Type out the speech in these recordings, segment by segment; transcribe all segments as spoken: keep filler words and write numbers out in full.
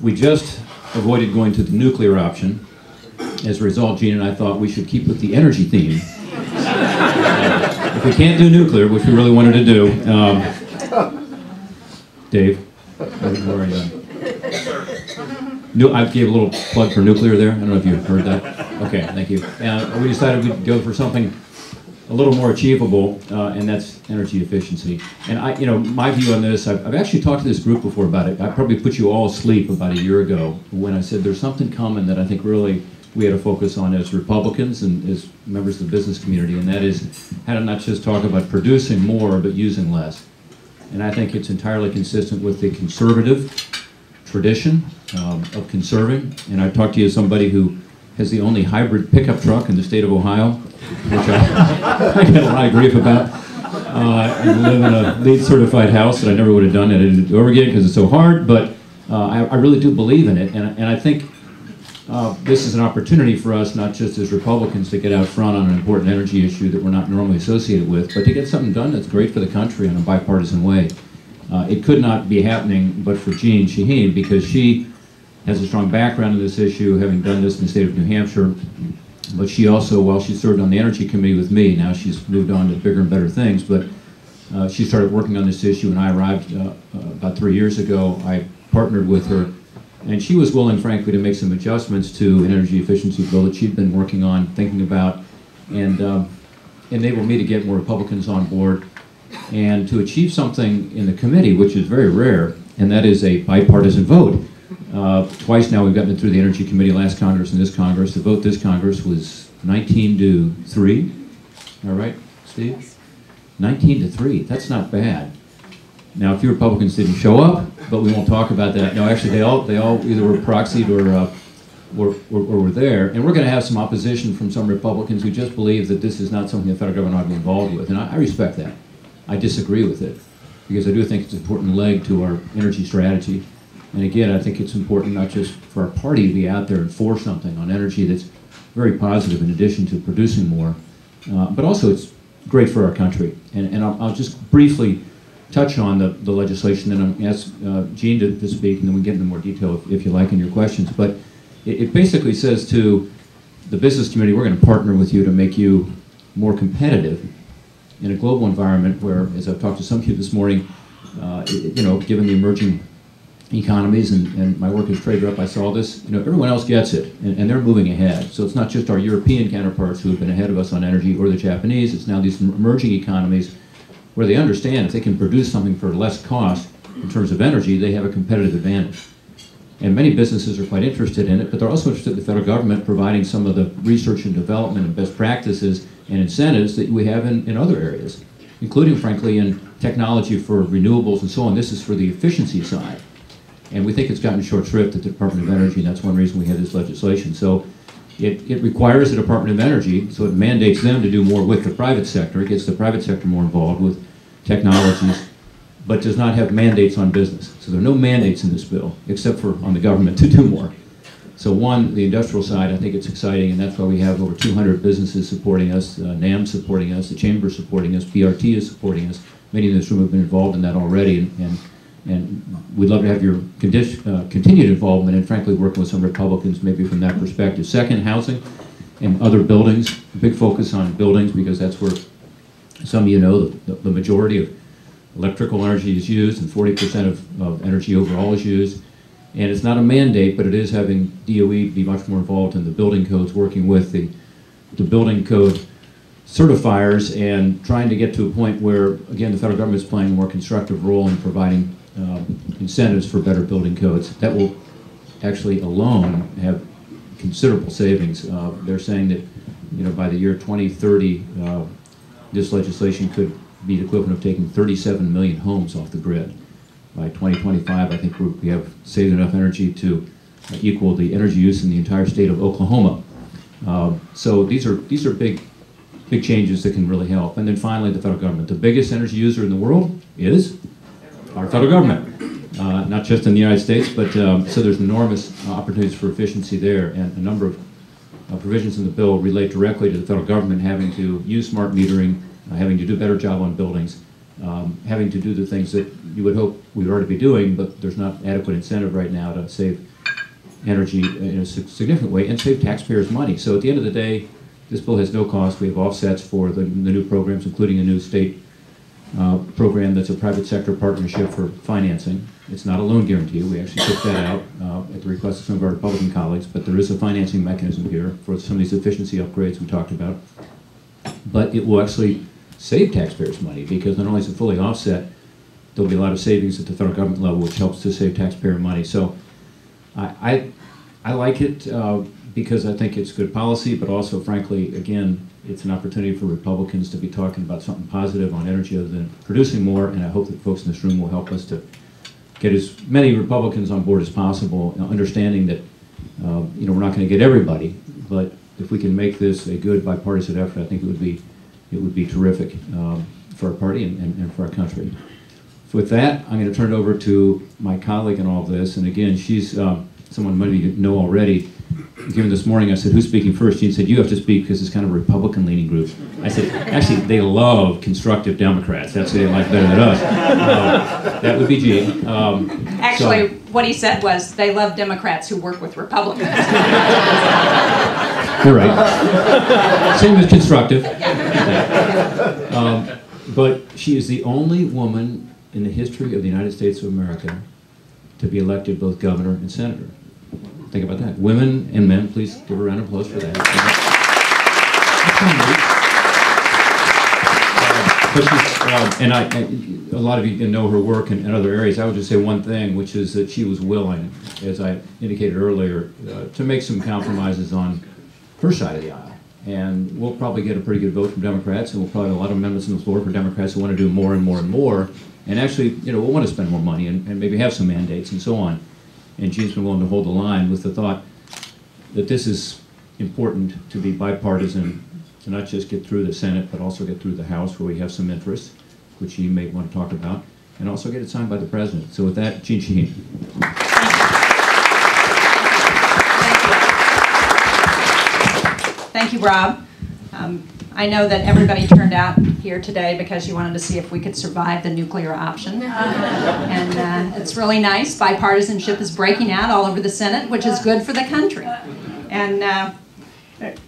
We just avoided going to the nuclear option. As a result, Jeanne and I thought we should keep with the energy theme. uh, if we can't do nuclear, which we really wanted to do, um, Dave, where are you? No, I gave a little plug for nuclear there. I don't know if you heard that. Okay, thank you. Uh, we decided we'd go for something a little more achievable, uh, and that's energy efficiency. And I, you know, my view on this, I've, I've actually talked to this group before about it. I probably put you all asleep about a year ago when I said there's something common that I think really we had to focus on as Republicans and as members of the business community, and that is how to not just talk about producing more, but using less. And I think it's entirely consistent with the conservative tradition um, of conserving. And I talked to you as somebody who has the only hybrid pickup truck in the state of Ohio, which I, I get a lot of grief about. Uh, I live in a LEED certified house that I never would have done it. I didn't do it over again because it's so hard, but uh, I, I really do believe in it. And, and I think uh, this is an opportunity for us, not just as Republicans, to get out front on an important energy issue that we're not normally associated with, but to get something done that's great for the country in a bipartisan way. Uh, it could not be happening but for Jeanne Shaheen, because she has a strong background in this issue, having done this in the state of New Hampshire. But she also, while she served on the Energy Committee with me, now she's moved on to bigger and better things, but uh, she started working on this issue when I arrived uh, about three years ago. I partnered with her, and she was willing, frankly, to make some adjustments to an energy efficiency bill that she'd been working on, thinking about, and um, enabled me to get more Republicans on board and to achieve something in the committee, which is very rare, and that is a bipartisan vote. Uh, twice now we've gotten it through the Energy Committee, last Congress and this Congress. The vote this Congress was nineteen to three. All right, Steve? Yes. nineteen to three, that's not bad. Now, a few Republicans didn't show up, but we won't talk about that. No, actually, they all, they all either were proxied or, uh, or, or, or were there. And we're going to have some opposition from some Republicans who just believe that this is not something the federal government ought to be involved with. And I, I respect that. I disagree with it, because I do think it's an important leg to our energy strategy. And again, I think it's important not just for our party to be out there and force something on energy that's very positive in addition to producing more, uh, but also it's great for our country. And, and I'll, I'll just briefly touch on the, the legislation, and I'm going to ask uh, Jeanne to, to speak, and then we get into more detail if, if you like in your questions. But it, it basically says to the business community, we're going to partner with you to make you more competitive in a global environment where, as I've talked to some of you this morning, uh, it, you know, given the emerging economies, and, and my work as trade rep, I saw this, you know, everyone else gets it, and, and they're moving ahead. So it's not just our European counterparts who have been ahead of us on energy, or the Japanese. It's now these emerging economies where they understand if they can produce something for less cost in terms of energy, they have a competitive advantage. And many businesses are quite interested in it, but they're also interested in the federal government providing some of the research and development and best practices and incentives that we have in, in other areas, including, frankly, in technology for renewables and so on. This is for the efficiency side. And we think it's gotten short shrift at the Department of Energy, and that's one reason we have this legislation. So it, it requires the Department of Energy, so it mandates them to do more with the private sector. It gets the private sector more involved with technologies, but does not have mandates on business. So there are no mandates in this bill, except for on the government to do more. So one, the industrial side, I think it's exciting, and that's why we have over two hundred businesses supporting us, uh, NAM supporting us, the Chamber supporting us, P R T is supporting us. Many in this room have been involved in that already, and, and And we'd love to have your uh, continued involvement, and frankly working with some Republicans maybe from that perspective. Second, housing and other buildings. A big focus on buildings, because that's where, some of you know, the, the majority of electrical energy is used, and forty percent of, of energy overall is used. And it's not a mandate, but it is having D O E be much more involved in the building codes, working with the, the building code certifiers, and trying to get to a point where, again, the federal government is playing a more constructive role in providing Uh, incentives for better building codes. That will actually alone have considerable savings. Uh, they're saying that, you know, by the year twenty thirty, uh, this legislation could be the equivalent of taking thirty-seven million homes off the grid. By twenty twenty-five, I think we have saved enough energy to equal the energy use in the entire state of Oklahoma. Uh, so these are these are big, big changes that can really help. And then finally, the federal government. The biggest energy user in the world is our federal government, uh, not just in the United States, but um, so there's enormous opportunities for efficiency there, and a number of uh, provisions in the bill relate directly to the federal government having to use smart metering, uh, having to do a better job on buildings, um, having to do the things that you would hope we ought to be doing, but there's not adequate incentive right now to save energy in a significant way and save taxpayers money. So at the end of the day, this bill has no cost. We have offsets for the, the new programs, including a new state uh, program that's a private sector partnership for financing. It's not a loan guarantee. We actually took that out uh, at the request of some of our Republican colleagues, but there is a financing mechanism here for some of these efficiency upgrades we talked about. But it will actually save taxpayers money, because not only is it fully offset, there'll be a lot of savings at the federal government level, which helps to save taxpayer money. So I, I, I like it uh, because I think it's good policy, but also, frankly, again, it's an opportunity for Republicans to be talking about something positive on energy other than producing more, and I hope that folks in this room will help us to get as many Republicans on board as possible, understanding that uh, you know, we're not going to get everybody, but if we can make this a good bipartisan effort, I think it would be, it would be terrific um, for our party and, and, and for our country. So with that, I'm going to turn it over to my colleague in all of this, and again, she's uh, someone many of you know already. Given this morning, I said, who's speaking first? Jeanne said, you have to speak because it's kind of a Republican-leaning group. I said, actually, they love constructive Democrats. That's who they like better than us. Uh, that would be Jeanne. Um, actually, so, what he said was, they love Democrats who work with Republicans. You're right. Same as constructive. Um, but she is the only woman in the history of the United States of America to be elected both governor and senator. Think about that. Women and men, please give a round of applause for that. Uh, um, and I, I, a lot of you know her work in, in other areas. I would just say one thing, which is that she was willing, as I indicated earlier, uh, to make some compromises on her side of the aisle. And we'll probably get a pretty good vote from Democrats, and we'll probably have a lot of amendments on the floor for Democrats who want to do more and more and more. And actually, you know, we'll want to spend more money and, and maybe have some mandates and so on. And Jeanne's been willing to hold the line with the thought that this is important to be bipartisan, to not just get through the Senate, but also get through the House, where we have some interests, which Jeanne may want to talk about, and also get it signed by the President. So with that, Jeanne Shaheen. Thank you. Thank you, Rob. Um, I know that everybody turned out here today because you wanted to see if we could survive the nuclear option. And uh, it's really nice. Bipartisanship is breaking out all over the Senate, which is good for the country. And uh,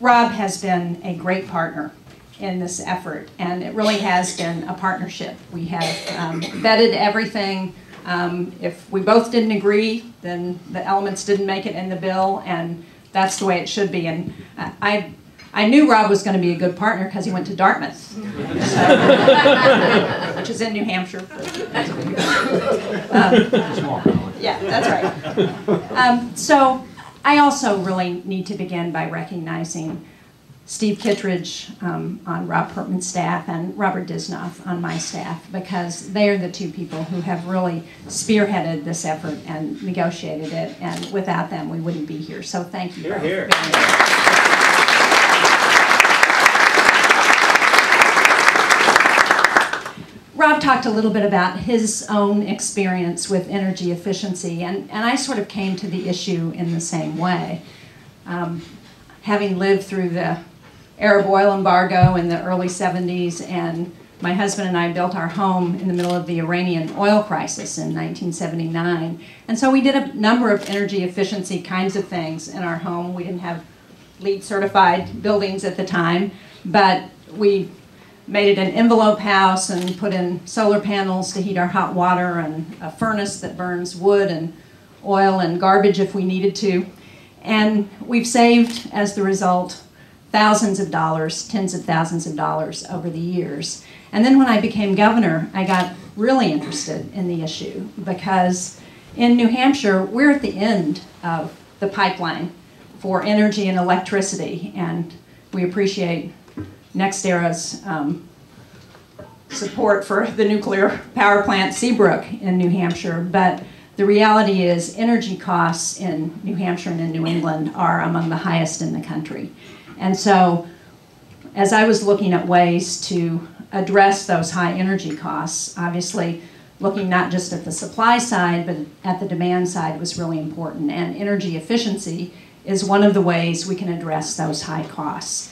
Rob has been a great partner in this effort, and it really has been a partnership. We have um, vetted everything. Um, if we both didn't agree, then the elements didn't make it in the bill, and that's the way it should be. And uh, I. I knew Rob was going to be a good partner because he went to Dartmouth, so, which is in New Hampshire. Um, yeah, that's right. Um, so I also really need to begin by recognizing Steve Kittredge um, on Rob Portman's staff and Robert Diznoff on my staff, because they are the two people who have really spearheaded this effort and negotiated it, and without them we wouldn't be here. So thank you. You're here. Rob talked a little bit about his own experience with energy efficiency, and, and I sort of came to the issue in the same way. Um, having lived through the Arab oil embargo in the early seventies, and my husband and I built our home in the middle of the Iranian oil crisis in nineteen seventy-nine, and so we did a number of energy efficiency kinds of things in our home. We didn't have LEED certified buildings at the time, but we made it an envelope house and put in solar panels to heat our hot water and a furnace that burns wood and oil and garbage if we needed to. And we've saved, as the result, thousands of dollars, tens of thousands of dollars over the years. And then when I became governor, I got really interested in the issue, because in New Hampshire, we're at the end of the pipeline for energy and electricity, and we appreciate NextEra's um, support for the nuclear power plant Seabrook in New Hampshire, but the reality is energy costs in New Hampshire and in New England are among the highest in the country. And so as I was looking at ways to address those high energy costs, obviously looking not just at the supply side but at the demand side was really important, and energy efficiency is one of the ways we can address those high costs.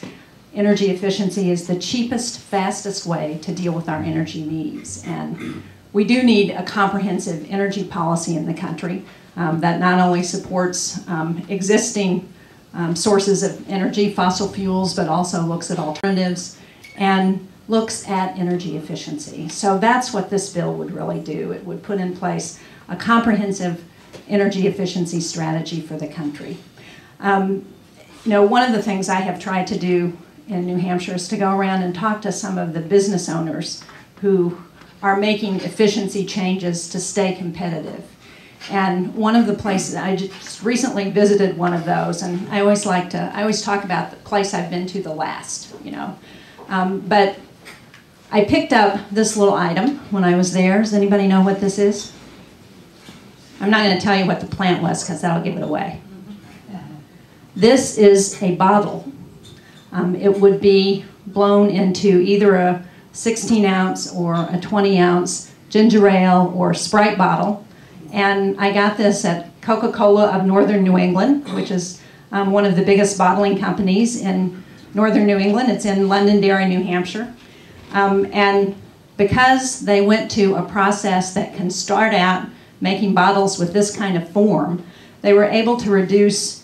energy efficiency is the cheapest, fastest way to deal with our energy needs. And we do need a comprehensive energy policy in the country um, that not only supports um, existing um, sources of energy, fossil fuels, but also looks at alternatives and looks at energy efficiency. So that's what this bill would really do. It would put in place a comprehensive energy efficiency strategy for the country. Um, you know, one of the things I have tried to do in New Hampshire is to go around and talk to some of the business owners who are making efficiency changes to stay competitive. And one of the places, I just recently visited one of those, and I always like to, I always talk about the place I've been to the last, you know. Um, but I picked up this little item when I was there. Does anybody know what this is? I'm not going to tell you what the plant was because that'll give it away. This is a bottle. Um, it would be blown into either a sixteen ounce or a twenty ounce ginger ale or Sprite bottle. And I got this at Coca-Cola of Northern New England, which is um, one of the biggest bottling companies in Northern New England. It's in Londonderry, New Hampshire. Um, and because they went to a process that can start out making bottles with this kind of form, they were able to reduce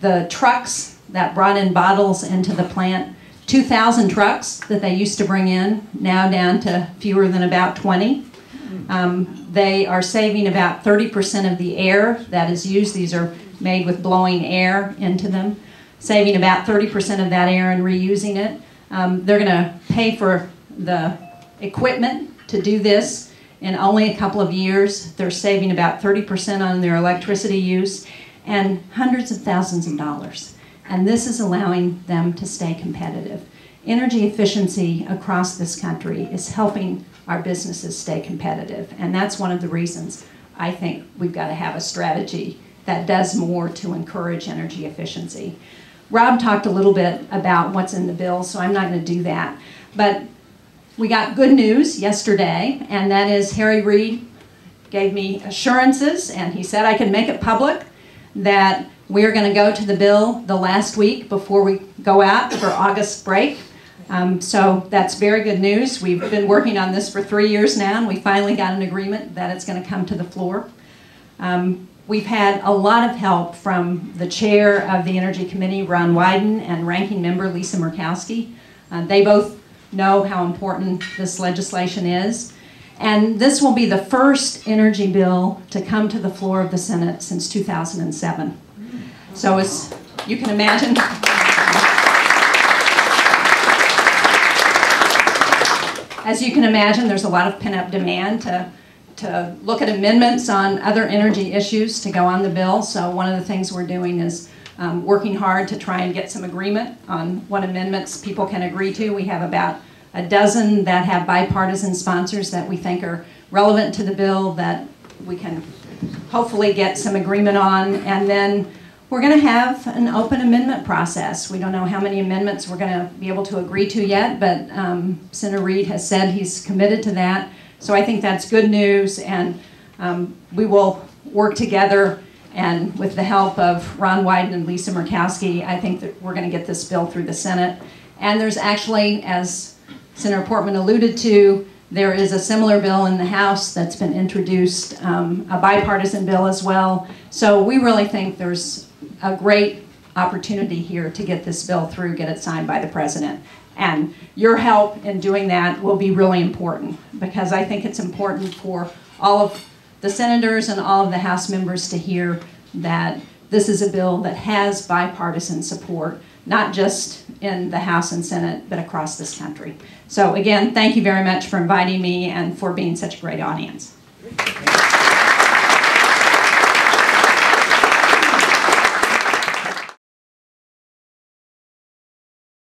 the trucks that brought in bottles into the plant, two thousand trucks that they used to bring in, now down to fewer than about twenty. Um, they are saving about thirty percent of the air that is used. These are made with blowing air into them, saving about thirty percent of that air and reusing it. Um, they're going to pay for the equipment to do this in only a couple of years. They're saving about thirty percent on their electricity use and hundreds of thousands of dollars. And this is allowing them to stay competitive. Energy efficiency across this country is helping our businesses stay competitive. And that's one of the reasons I think we've got to have a strategy that does more to encourage energy efficiency. Rob talked a little bit about what's in the bill, so I'm not going to do that. But we got good news yesterday, and that is Harry Reid gave me assurances, and he said I can make it public that we are going to go to the bill the last week before we go out for August break. Um, so that's very good news. We've been working on this for three years now, and we finally got an agreement that it's going to come to the floor. Um, We've had a lot of help from the chair of the Energy Committee, Ron Wyden, and ranking member Lisa Murkowski. Uh, they both know how important this legislation is. And this will be the first energy bill to come to the floor of the Senate since two thousand seven. So as you can imagine, as you can imagine, there's a lot of pent-up demand to to look at amendments on other energy issues to go on the bill. So one of the things we're doing is um, working hard to try and get some agreement on what amendments people can agree to. We have about a dozen that have bipartisan sponsors that we think are relevant to the bill that we can hopefully get some agreement on. And then we're going to have an open amendment process. We don't know how many amendments we're going to be able to agree to yet, but um, Senator Reid has said he's committed to that. So I think that's good news, and um, we will work together, and with the help of Ron Wyden and Lisa Murkowski, I think that we're going to get this bill through the Senate. And there's actually, as Senator Portman alluded to, there is a similar bill in the House that's been introduced, um, a bipartisan bill as well. So we really think there's a great opportunity here to get this bill through, get it signed by the President. And your help in doing that will be really important, because I think it's important for all of the senators and all of the House members to hear that this is a bill that has bipartisan support, not just in the House and Senate, but across this country. So again, thank you very much for inviting me and for being such a great audience.